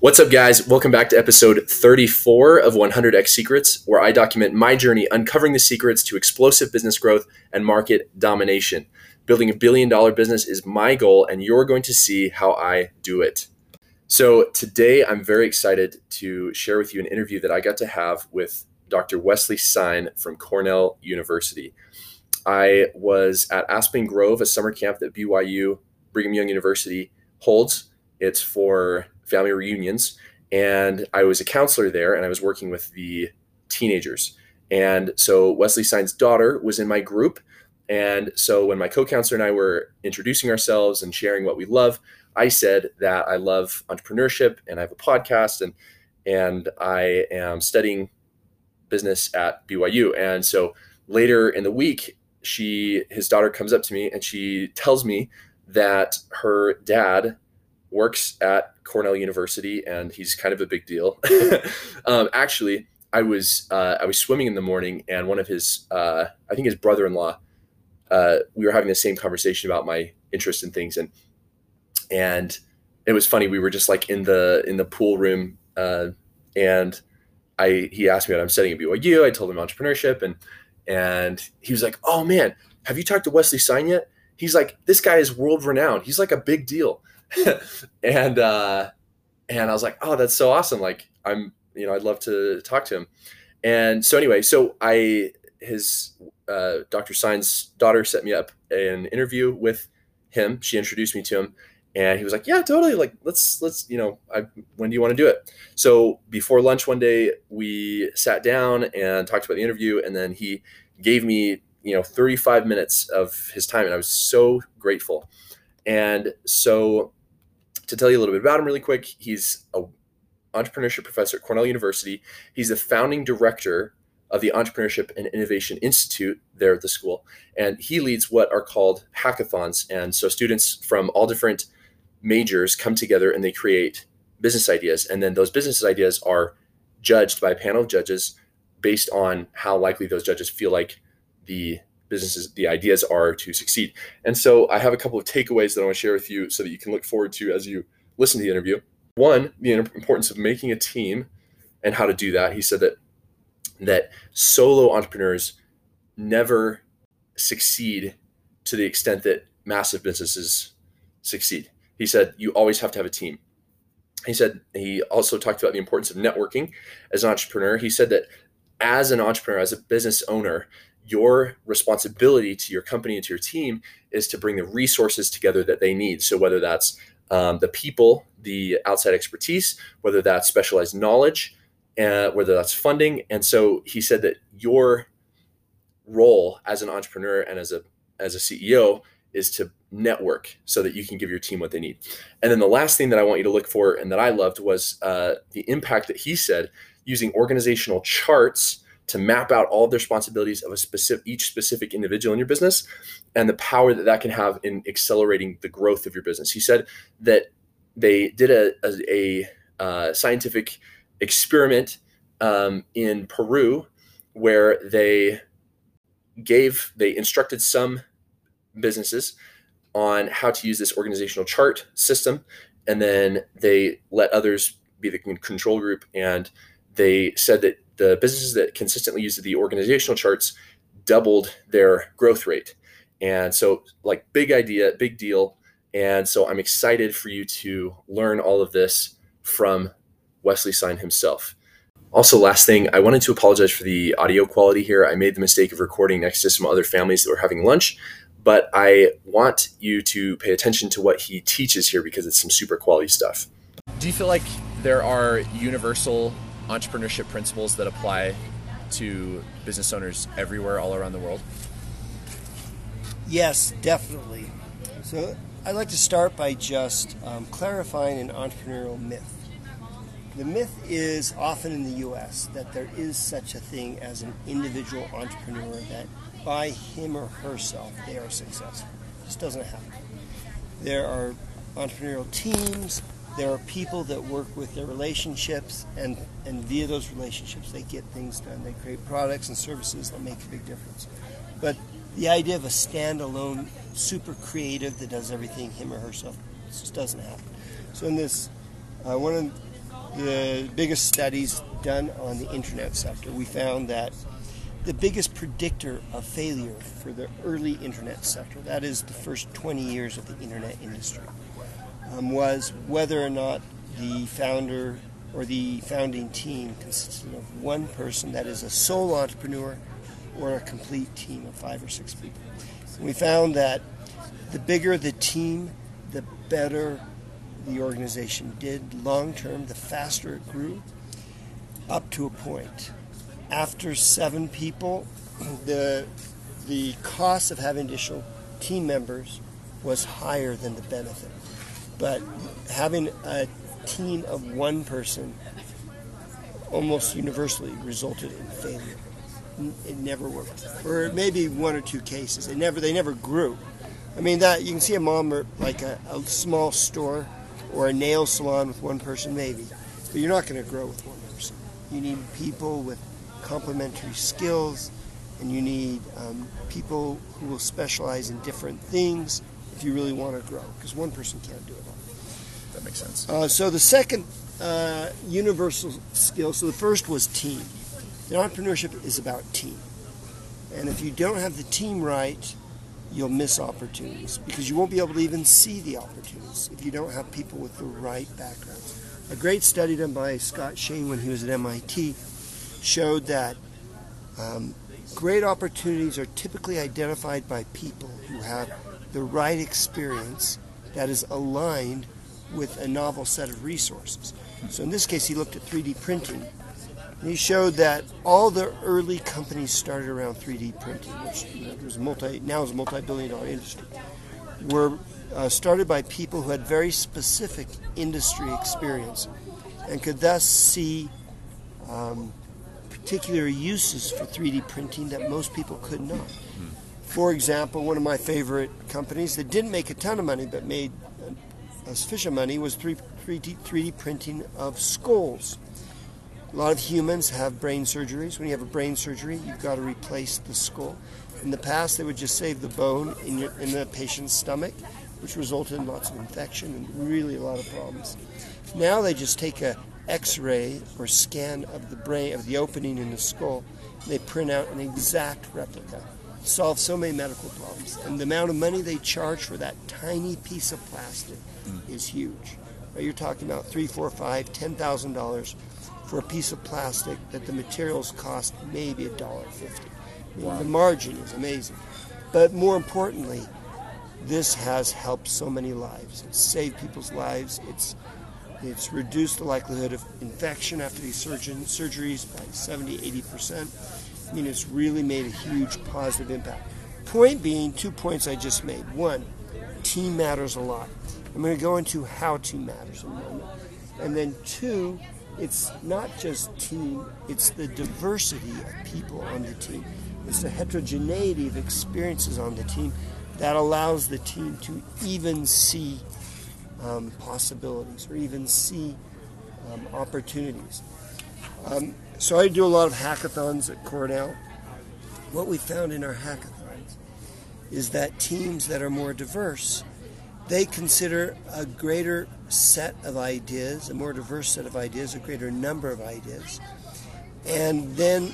What's up, guys? Welcome back to episode 34 of 100X Secrets, where I document my journey uncovering the secrets to explosive business growth and market domination. Building a $1 billion business is my goal, and you're going to see how I do it. So today I'm very excited to share with you an interview that I got to have with Dr. Wesley Sine from Cornell University. I was at Aspen Grove, a summer camp that BYU, Brigham Young University holds. It's for family reunions, and I was a counselor there, and I was working with the teenagers. And so Wesley Sine's daughter was in my group, and so when my co-counselor and I were introducing ourselves and sharing what we love, I said that I love entrepreneurship, and I have a podcast, and I am studying business at BYU. And so later in the week, his daughter comes up to me, and she tells me that her dad works at Cornell University, and he's kind of a big deal. Actually, I was swimming in the morning, and one of his, I think his brother-in-law, we were having the same conversation about my interest in things, and it was funny. We were just like in the pool room, and he asked me what I'm studying at BYU. I told him entrepreneurship, and he was like, "Oh man, have you talked to Wesley Sine yet?" He's like, "This guy is world renowned. He's like a big deal." And I was like, "Oh, that's so awesome. Like, I'd love to talk to him." And so anyway, Dr. Sine's daughter set me up an interview with him. She introduced me to him, and he was like, "Yeah, totally. Like, let's, when do you want to do it?" So before lunch one day, we sat down and talked about the interview, and then he gave me, 35 minutes of his time, and I was so grateful. And so to tell you a little bit about him really quick, he's an entrepreneurship professor at Cornell University. He's the founding director of the Entrepreneurship and Innovation Institute there at the school. And he leads what are called hackathons. And so students from all different majors come together and they create business ideas. And then those business ideas are judged by a panel of judges based on how likely those judges feel like the ideas are to succeed. And so I have a couple of takeaways that I want to share with you so that you can look forward to as you listen to the interview. One, the importance of making a team and how to do that. He said that solo entrepreneurs never succeed to the extent that massive businesses succeed. He said, you always have to have a team. He said, he also talked about the importance of networking as an entrepreneur. He said that as an entrepreneur, as a business owner, your responsibility to your company and to your team is to bring the resources together that they need. So whether that's the people, the outside expertise, whether that's specialized knowledge, whether that's funding. And so he said that your role as an entrepreneur and as a CEO is to network so that you can give your team what they need. And then the last thing that I want you to look for and that I loved was the impact that he said using organizational charts to map out all of the responsibilities of each specific individual in your business and the power that can have in accelerating the growth of your business. He said that they did a scientific experiment in Peru where they instructed some businesses on how to use this organizational chart system, and then they let others be the control group, and they said that the businesses that consistently used the organizational charts doubled their growth rate. And so like big idea, big deal. And so I'm excited for you to learn all of this from Wesley Sine himself. Also, last thing, I wanted to apologize for the audio quality here. I made the mistake of recording next to some other families that were having lunch, but I want you to pay attention to what he teaches here because it's some super quality stuff. Do you feel like there are universal entrepreneurship principles that apply to business owners everywhere all around the world? Yes, definitely. So I'd like to start by just clarifying an entrepreneurial myth. The myth is often in the US that there is such a thing as an individual entrepreneur that by him or herself they are successful. This doesn't happen. There are entrepreneurial teams. There are people that work with their relationships, and via those relationships they get things done. They create products and services that make a big difference. But the idea of a standalone, super creative that does everything him or herself, just doesn't happen. So in this, one of the biggest studies done on the internet sector, we found that the biggest predictor of failure for the early internet sector, that is the first 20 years of the internet industry, was whether or not the founder or the founding team consisted of one person, that is a sole entrepreneur, or a complete team of 5 or 6 people. And we found that the bigger the team, the better the organization did long term, the faster it grew, up to a point. After 7 people, the cost of having additional team members was higher than the benefit. But having a team of one person almost universally resulted in failure. It never worked, or maybe 1 or 2 cases. They never grew. I mean, that you can see a mom or like a small store or a nail salon with one person maybe, but you're not going to grow with one person. You need people with complementary skills, and you need people who will specialize in different things if you really want to grow, because one person can't do it all. That makes sense. So the second universal skill. So the first was team. The entrepreneurship is about team. And if you don't have the team right, you'll miss opportunities, because you won't be able to even see the opportunities if you don't have people with the right backgrounds. A great study done by Scott Shane when he was at MIT showed that great opportunities are typically identified by people who have the right experience that is aligned with a novel set of resources. So in this case, he looked at 3D printing. And he showed that all the early companies started around 3D printing, which now is a multi-billion-dollar industry, were started by people who had very specific industry experience and could thus see particular uses for 3D printing that most people could not. For example, one of my favorite companies that didn't make a ton of money but made sufficient money was 3D printing of skulls. A lot of humans have brain surgeries. When you have a brain surgery, you've got to replace the skull. In the past, they would just save the bone in the patient's stomach, which resulted in lots of infection and really a lot of problems. Now they just take an X-ray or scan of the brain, of the opening in the skull, and they print out an exact replica. Solve so many medical problems. And the amount of money they charge for that tiny piece of plastic is huge. You're talking about $3, $4, $5, $10,000 for a piece of plastic that the materials cost maybe $1.50. Wow. The margin is amazing. But more importantly, this has helped so many lives. It's saved people's lives. It's reduced the likelihood of infection after these surgeries by 70, 80%. I mean, it's really made a huge positive impact. Point being, 2 points I just made. One, team matters a lot. I'm going to go into how team matters in a moment. And then 2, it's not just team, it's the diversity of people on the team. It's the heterogeneity of experiences on the team that allows the team to even see possibilities or even see opportunities. So I do a lot of hackathons at Cornell. What we found in our hackathons is that teams that are more diverse, they consider a greater set of ideas, a more diverse set of ideas, a greater number of ideas, and then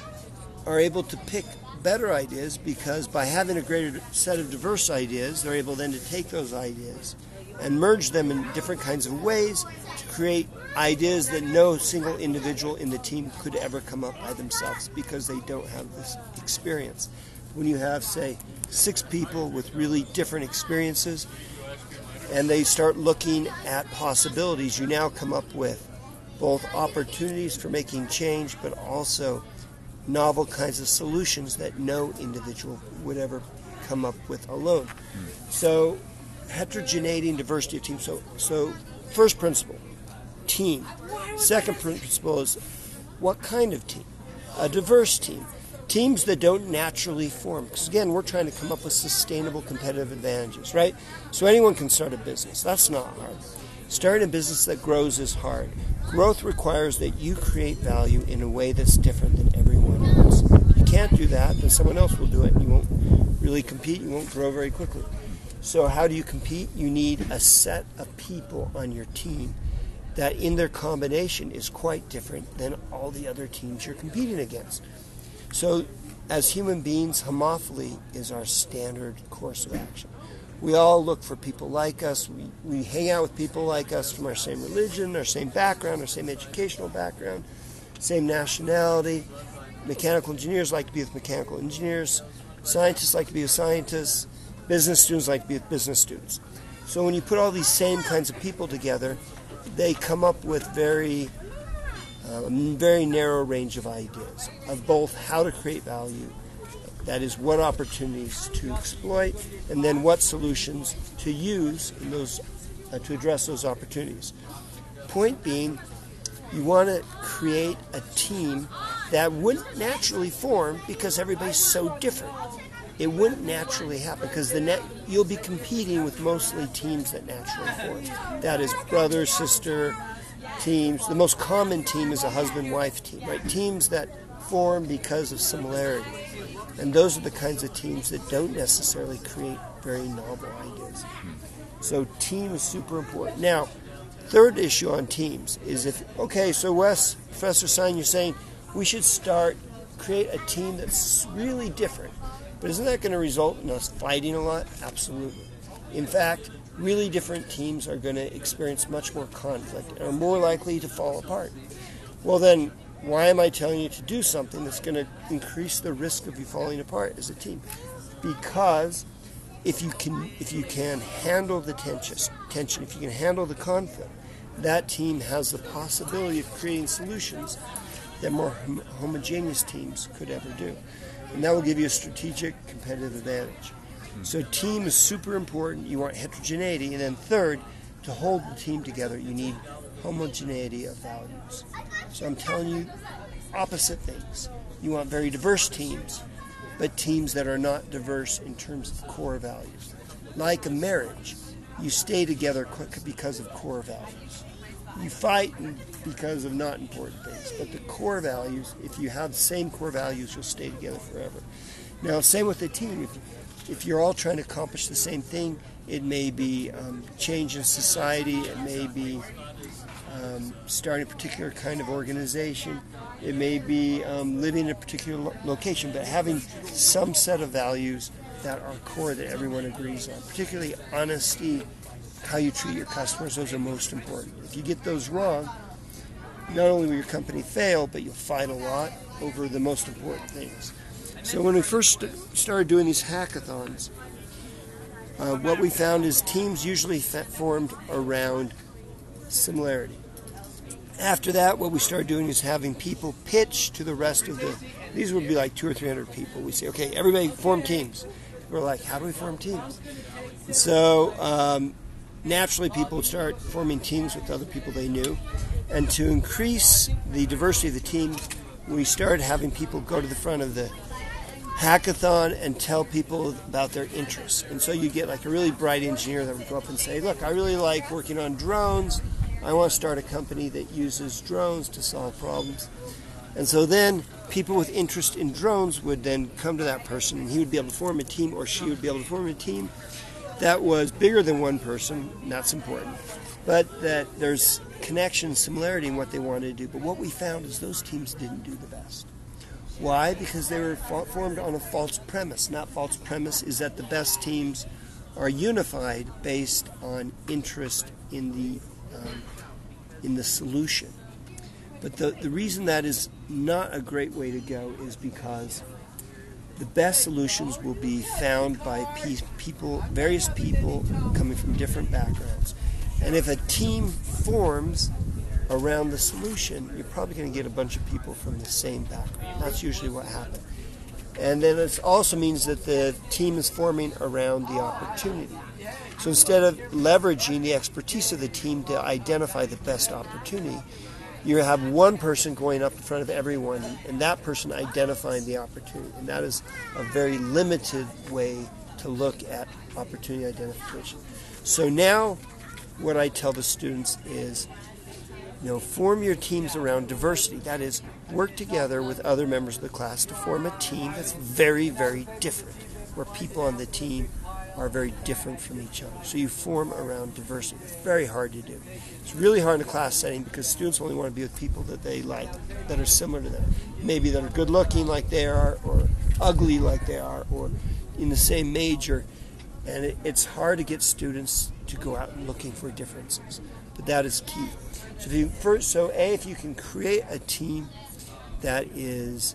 are able to pick better ideas, because by having a greater set of diverse ideas, they're able then to take those ideas and merge them in different kinds of ways to create ideas that no single individual in the team could ever come up by themselves, because they don't have this experience. When you have, say, 6 people with really different experiences, and they start looking at possibilities, you now come up with both opportunities for making change, but also novel kinds of solutions that no individual would ever come up with alone. So heterogeneity and diversity of teams. So first principle, team. Second principle is what kind of team? A diverse team. Teams that don't naturally form. Because again, we're trying to come up with sustainable competitive advantages, right? So anyone can start a business. That's not hard. Starting a business that grows is hard. Growth requires that you create value in a way that's different than everyone else. If you can't do that, then someone else will do it. You won't really compete. You won't grow very quickly. So how do you compete? You need a set of people on your team that in their combination is quite different than all the other teams you're competing against. So as human beings, homophily is our standard course of action. We all look for people like us. We hang out with people like us from our same religion, our same background, our same educational background, same nationality. Mechanical engineers like to be with mechanical engineers. Scientists like to be with scientists. Business students like to be with business students. So when you put all these same kinds of people together, they come up with very narrow range of ideas of both how to create value, that is, what opportunities to exploit, and then what solutions to use in those, to address those opportunities. Point being, you want to create a team that wouldn't naturally form because everybody's so different. It wouldn't naturally happen because you'll be competing with mostly teams that naturally form. That is, brother, sister teams. The most common team is a husband-wife team, right? Teams that form because of similarity. And those are the kinds of teams that don't necessarily create very novel ideas. So team is super important. Now, third issue on teams is so Wes, Professor Sine, you're saying we should create a team that's really different. But isn't that going to result in us fighting a lot? Absolutely. In fact, really different teams are going to experience much more conflict and are more likely to fall apart. Well then, why am I telling you to do something that's going to increase the risk of you falling apart as a team? Because if you can handle the tension, if you can handle the conflict, that team has the possibility of creating solutions that more homogeneous teams could ever do. And that will give you a strategic competitive advantage. So team is super important. You want heterogeneity. And then third, to hold the team together, you need homogeneity of values. So I'm telling you opposite things. You want very diverse teams, but teams that are not diverse in terms of core values. Like a marriage, you stay together because of core values. You fight because of not important things, but the core values, if you have the same core values, you'll stay together forever. Now, same with the team. If you're all trying to accomplish the same thing, it may be change in society, it may be starting a particular kind of organization, it may be living in a particular location, but having some set of values that are core that everyone agrees on, particularly honesty, how you treat your customers, those are most important. If you get those wrong, not only will your company fail, but you'll fight a lot over the most important things. So when we first started doing these hackathons, what we found is teams usually formed around similarity. After that, what we started doing is having people pitch to the rest of these would be like 200 or 300 people. We say, okay, everybody form teams. We're like, how do we form teams? And so naturally, people would start forming teams with other people they knew. And to increase the diversity of the team, we started having people go to the front of the hackathon and tell people about their interests. And so you get like a really bright engineer that would go up and say, look, I really like working on drones. I want to start a company that uses drones to solve problems. And so then people with interest in drones would then come to that person, and he would be able to form a team, or she would be able to form a team that was bigger than one person, and that's important, but that there's connection, similarity in what they wanted to do. But what we found is those teams didn't do the best. Why? Because they were formed on a false premise. Not false premise is that the best teams are unified based on interest in the solution. But the reason that is not a great way to go is because the best solutions will be found by various people coming from different backgrounds. And if a team forms around the solution, you're probably going to get a bunch of people from the same background. That's usually what happens. And then it also means that the team is forming around the opportunity. So instead of leveraging the expertise of the team to identify the best opportunity, you have one person going up in front of everyone, and that person identifying the opportunity. And that is a very limited way to look at opportunity identification. So now what I tell the students is, you know, form your teams around diversity. That is, work together with other members of the class to form a team that's very, very different, where people on the team are very different from each other. So you form around diversity. It's very hard to do. It's really hard in a class setting because students only want to be with people that they like, that are similar to them. Maybe that are good looking like they are, or ugly like they are, or in the same major. And it's hard to get students to go out looking for differences. But that is key. So, if you can create a team that is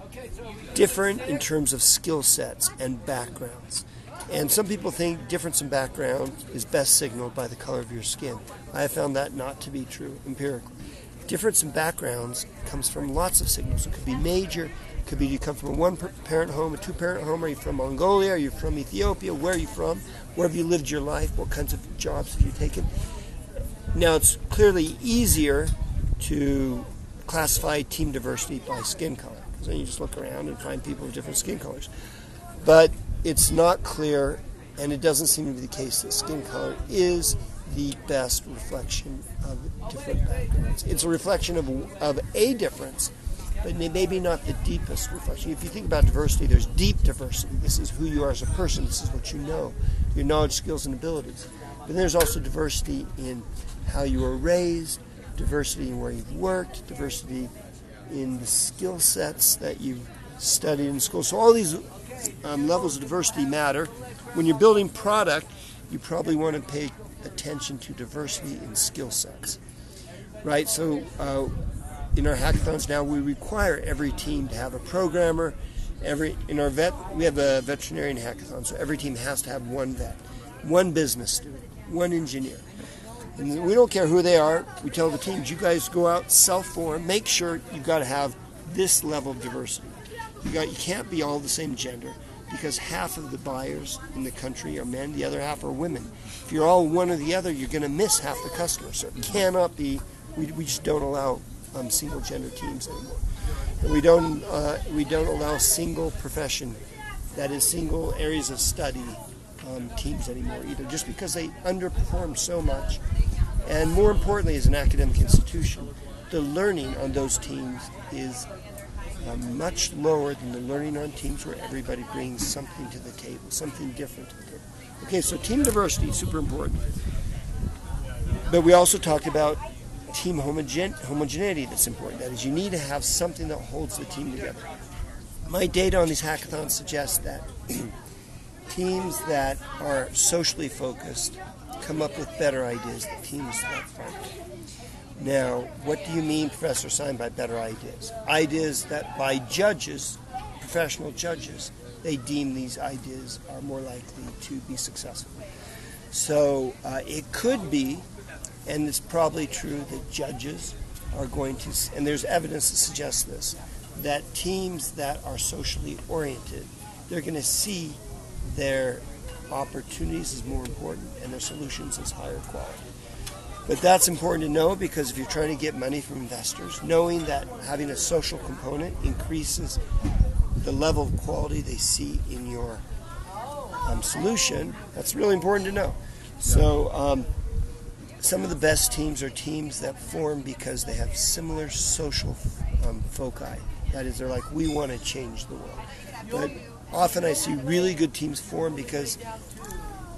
different in terms of skill sets and backgrounds. And some people think difference in background is best signaled by the color of your skin. I have found that not to be true empirically. Difference in backgrounds comes from lots of signals. It could be major, it could be you come from a one-parent home, a two-parent home, are you from Mongolia, are you from Ethiopia, where are you from, where have you lived your life, what kinds of jobs have you taken. Now it's clearly easier to classify team diversity by skin color, because then you just look around and find people of different skin colors. But it's not clear, and it doesn't seem to be the case that skin color is the best reflection of different backgrounds. It's a reflection of a difference, but maybe not the deepest reflection. If you think about diversity, there's deep diversity. This is who you are as a person. This is what you know, your knowledge, skills, and abilities. But there's also diversity in how you were raised, diversity in where you've worked, diversity in the skill sets that you've studied in school. So all these levels of diversity matter. When you're building product, you probably want to pay attention to diversity in skill sets, right? So in our hackathons now, we require every team to have a programmer. We have a veterinarian hackathon, so every team has to have one vet, one business student, one engineer. And we don't care who they are. We tell the teams, you guys go out, self-form, make sure you've got to have this level of diversity. You can't be all the same gender, because half of the buyers in the country are men, the other half are women. If you're all one or the other, you're going to miss half the customers. So it cannot be, we just don't allow single gender teams anymore. And we don't allow single profession, that is single areas of study teams anymore either, just because they underperform so much. And more importantly, as an academic institution, the learning on those teams is much lower than the learning on teams where everybody brings something to the table, something different to the table. Okay, so team diversity is super important. But we also talked about team homogeneity that's important. That is, you need to have something that holds the team together. My data on these hackathons suggests that teams that are socially focused come up with better ideas than teams that aren't. Now, what do you mean, Professor Sine, by better ideas? Ideas that by judges, professional judges, they deem these ideas are more likely to be successful. So it could be, and it's probably true, that judges are going to, and there's evidence that suggests this, that teams that are socially oriented, they're going to see their opportunities as more important and their solutions as higher quality. But that's important to know, because if you're trying to get money from investors, knowing that having a social component increases the level of quality they see in your solution, that's really important to know. So some of the best teams are teams that form because they have similar social foci. That is, they're like, we want to change the world. But often I see really good teams form because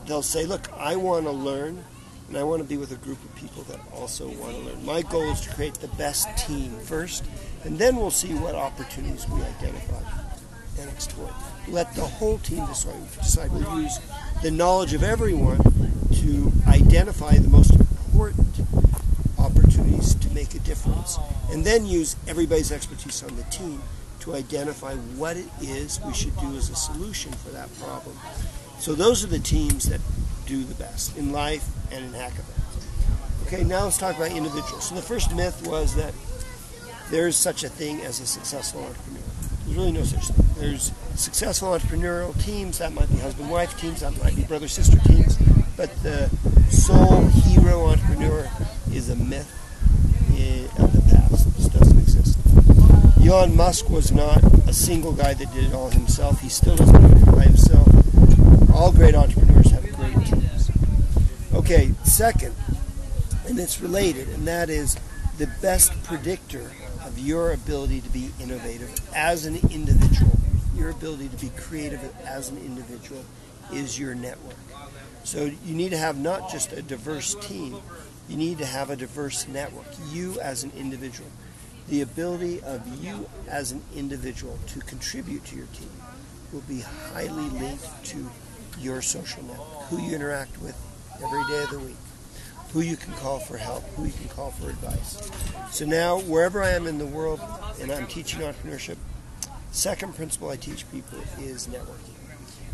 they'll say, look, I want to learn, and I want to be with a group of people that also want to learn. My goal is to create the best team first, and then we'll see what opportunities we identify and exploit. Let the whole team decide. We'll use the knowledge of everyone to identify the most important opportunities to make a difference, and then use everybody's expertise on the team to identify what it is we should do as a solution for that problem. So those are the teams that do the best in life and in hackathons. Okay, now let's talk about individuals. So the first myth was that there is such a thing as a successful entrepreneur. There's really no such thing. There's successful entrepreneurial teams, that might be husband-wife teams, that might be brother-sister teams, but the sole hero entrepreneur is a myth of the past. This doesn't exist. Elon Musk was not a single guy that did it all himself. He still doesn't do it by himself. All great entrepreneurs have great teams. Okay, second, and it's related, and that is the best predictor of your ability to be innovative as an individual, your ability to be creative as an individual is your network. So you need to have not just a diverse team, you need to have a diverse network. You as an individual, the ability of you as an individual to contribute to your team will be highly linked to your social network, who you interact with every day of the week, who you can call for help, who you can call for advice. So now, wherever I am in the world and I'm teaching entrepreneurship, second principle I teach people is networking.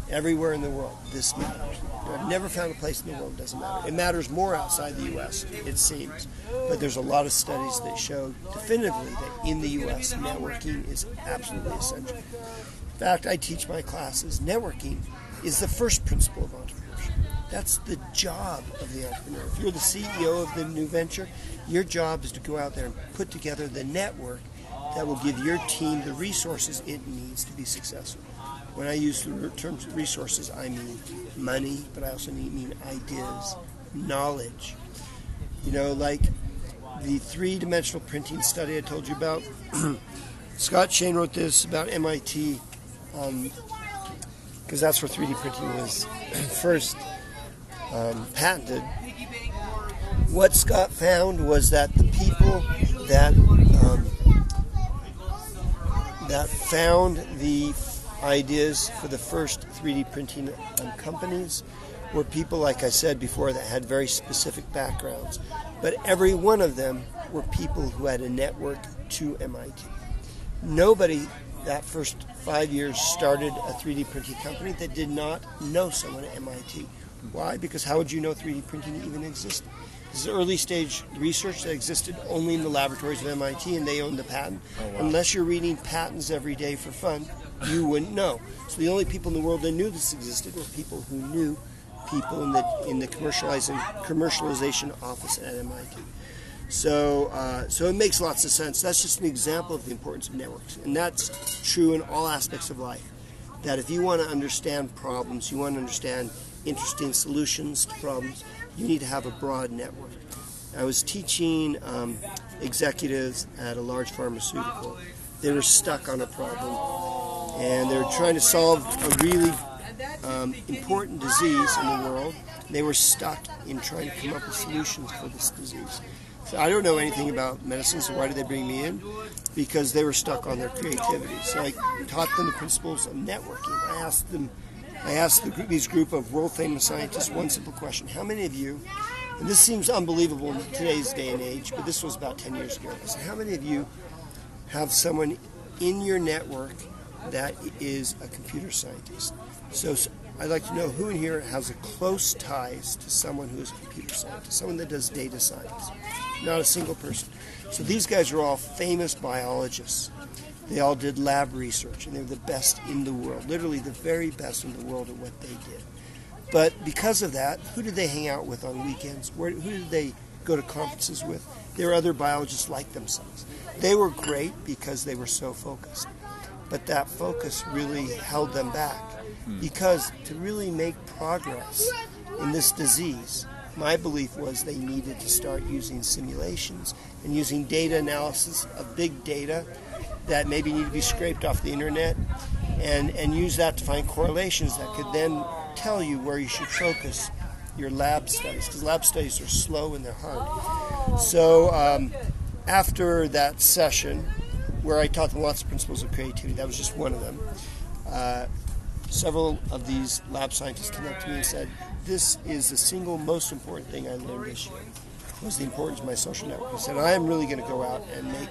Everywhere in the world, this matters. I've never found a place in the world it doesn't matter. It matters more outside the U.S., it seems. But there's a lot of studies that show definitively that in the U.S., networking is absolutely essential. In fact, I teach my classes, networking is the first principle of entrepreneurship. That's the job of the entrepreneur. If you're the CEO of the new venture, your job is to go out there and put together the network that will give your team the resources it needs to be successful. When I use the term resources, I mean money, but I also mean ideas, knowledge. You know, like the three-dimensional printing study I told you about. Scott Shane wrote this about MIT, because that's where 3D printing was first patented. What Scott found was that the people that found the ideas for the first 3D printing companies were people, like I said before, that had very specific backgrounds. But every one of them were people who had a network to MIT. Nobody that first 5 years started a 3D printing company that did not know someone at MIT. Why? Because how would you know 3D printing even existed? This is early stage research that existed only in the laboratories of MIT, and they owned the patent. Oh, wow. Unless you're reading patents every day for fun, you wouldn't know. So the only people in the world that knew this existed were people who knew people in the commercialization office at MIT. So it makes lots of sense. That's just an example of the importance of networks. And that's true in all aspects of life, that if you want to understand problems, you want to understand interesting solutions to problems, you need to have a broad network. I was teaching executives at a large pharmaceutical. They were stuck on a problem, and they were trying to solve a really important disease in the world. They were stuck in trying to come up with solutions for this disease. So I don't know anything about medicine, so why did they bring me in? Because they were stuck on their creativity. So I taught them the principles of networking. I asked these group of world-famous scientists one simple question. How many of you, and this seems unbelievable in today's day and age, but this was about 10 years ago, I said, how many of you have someone in your network that is a computer scientist? So I'd like to know who in here has a close ties to someone who is a computer scientist, someone that does data science. Not a single person. So these guys are all famous biologists. They all did lab research, and they were the best in the world, literally the very best in the world at what they did. But because of that, who did they hang out with on weekends? Who did they go to conferences with? There were other biologists like themselves. They were great because they were so focused. But that focus really held them back. Because to really make progress in this disease, my belief was they needed to start using simulations and using data analysis of big data that maybe need to be scraped off the internet, and use that to find correlations that could then tell you where you should focus your lab studies, because lab studies are slow and they're hard. So after that session, where I taught them lots of principles of creativity, that was just one of them, several of these lab scientists came up to me and said, this is the single most important thing I learned this year, was the importance of my social network. I said, I am really going to go out and make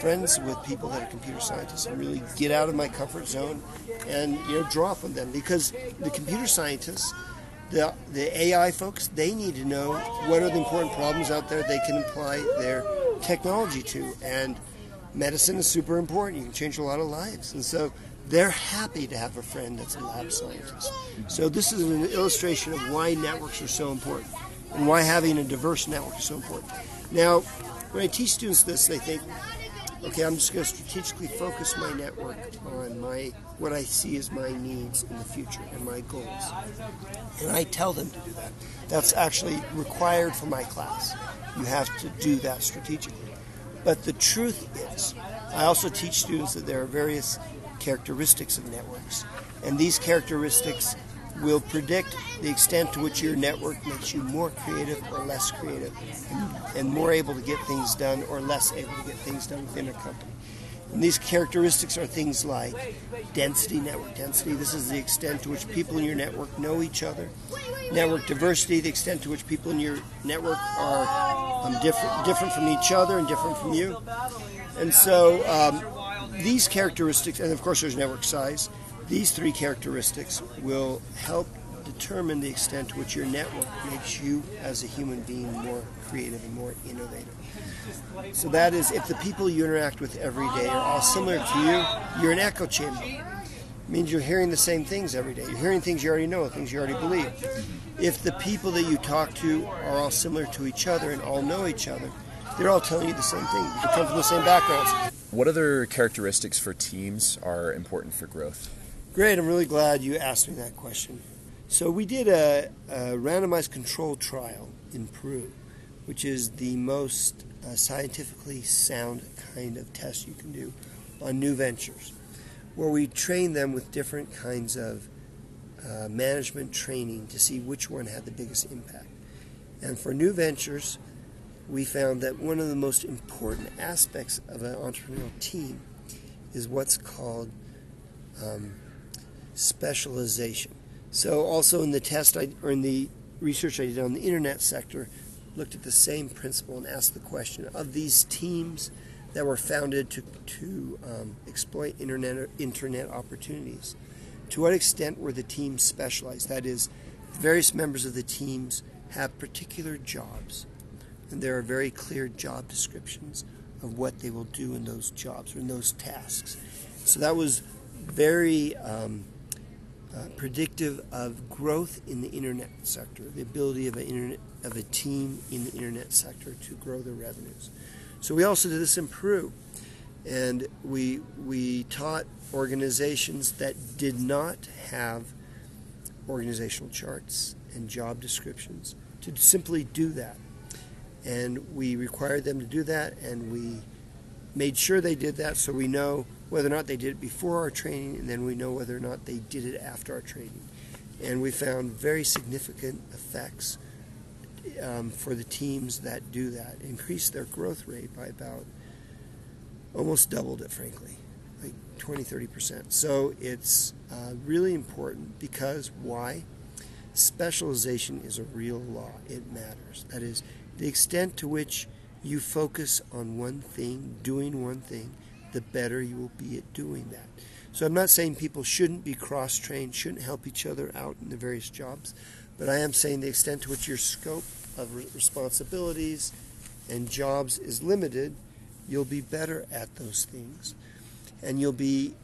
friends with people that are computer scientists and really get out of my comfort zone and, you know, draw from them. Because the computer scientists, the AI folks, they need to know what are the important problems out there they can apply their technology to. And medicine is super important. You can change a lot of lives. And so they're happy to have a friend that's a lab scientist. So this is an illustration of why networks are so important and why having a diverse network is so important. Now, when I teach students this, they think, okay, I'm just going to strategically focus my network on what I see as my needs in the future and my goals. And I tell them to do that. That's actually required for my class. You have to do that strategically. But the truth is, I also teach students that there are various characteristics of networks. And these characteristics will predict the extent to which your network makes you more creative or less creative, and more able to get things done or less able to get things done within a company. And these characteristics are things like density, network density. This is the extent to which people in your network know each other. Network diversity, the extent to which people in your network are different from each other and different from you. And so these characteristics, and of course there's network size, these three characteristics will help determine the extent to which your network makes you as a human being more creative and more innovative. So that is, if the people you interact with every day are all similar to you, you're an echo chamber. It means you're hearing the same things every day. You're hearing things you already know, things you already believe. If the people that you talk to are all similar to each other and all know each other, they're all telling you the same thing. You come from the same backgrounds. What other characteristics for teams are important for growth? Great, I'm really glad you asked me that question. So we did a randomized control trial in Peru, which is the most scientifically sound kind of test you can do on new ventures, where we trained them with different kinds of management training to see which one had the biggest impact. And for new ventures, we found that one of the most important aspects of an entrepreneurial team is what's called specialization. So also in the test, in the research I did on the internet sector, looked at the same principle and asked the question, of these teams that were founded to exploit internet opportunities, to what extent were the teams specialized? That is, various members of the teams have particular jobs, and there are very clear job descriptions of what they will do in those jobs or in those tasks. So that was very predictive of growth in the internet sector, the ability of a team in the internet sector to grow their revenues. So we also did this in Peru, and we taught organizations that did not have organizational charts and job descriptions to simply do that, and we required them to do that, and we made sure they did that, so we know whether or not they did it before our training, and then we know whether or not they did it after our training. And we found very significant effects for the teams that do that. It increased their growth rate by about, almost doubled it, frankly, like 20–30%. So it's really important because why? Specialization is a real law. It matters. That is, the extent to which you focus on one thing, doing one thing, the better you will be at doing that. So I'm not saying people shouldn't be cross-trained, shouldn't help each other out in the various jobs, but I am saying the extent to which your scope of responsibilities and jobs is limited, you'll be better at those things, and you'll be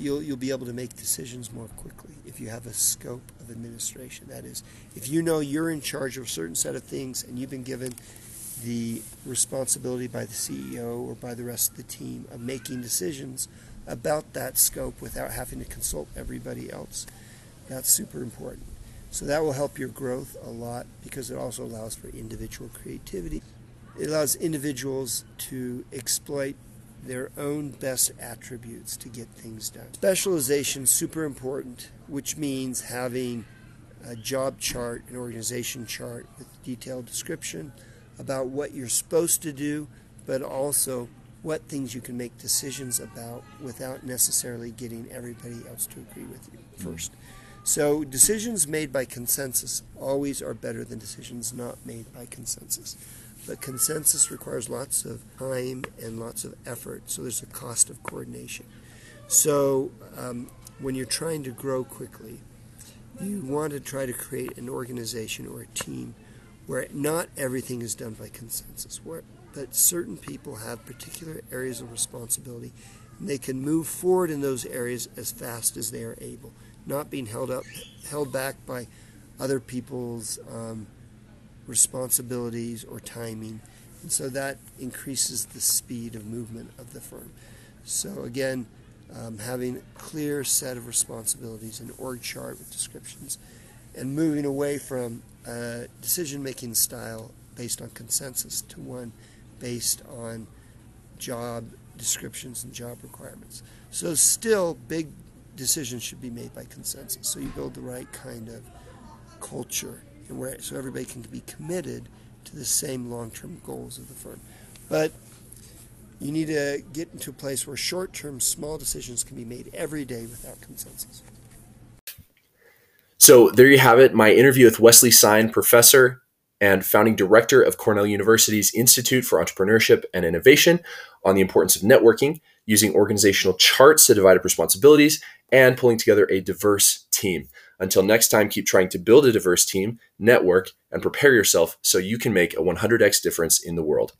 able to make decisions more quickly if you have a scope of administration. That is, if you know you're in charge of a certain set of things and you've been given the responsibility by the CEO or by the rest of the team of making decisions about that scope without having to consult everybody else, that's super important. So that will help your growth a lot because it also allows for individual creativity. It allows individuals to exploit their own best attributes to get things done. Specialization is super important, which means having a job chart, an organization chart with detailed description about what you're supposed to do, but also what things you can make decisions about without necessarily getting everybody else to agree with you first. So decisions made by consensus always are better than decisions not made by consensus. But consensus requires lots of time and lots of effort, so there's a cost of coordination. So when you're trying to grow quickly, you want to try to create an organization or a team where not everything is done by consensus, but certain people have particular areas of responsibility, and they can move forward in those areas as fast as they are able, not being held back by other people's responsibilities or timing, and so that increases the speed of movement of the firm. So again, having a clear set of responsibilities, an org chart with descriptions, and moving away from a decision-making style based on consensus to one based on job descriptions and job requirements. So still big decisions should be made by consensus. So you build the right kind of culture, and where so everybody can be committed to the same long-term goals of the firm. But you need to get into a place where short-term, small decisions can be made every day without consensus. So there you have it, my interview with Wesley Sine, professor and founding director of Cornell University's Institute for Entrepreneurship and Innovation, on the importance of networking, using organizational charts to divide up responsibilities, and pulling together a diverse team. Until next time, keep trying to build a diverse team, network, and prepare yourself so you can make a 100x difference in the world.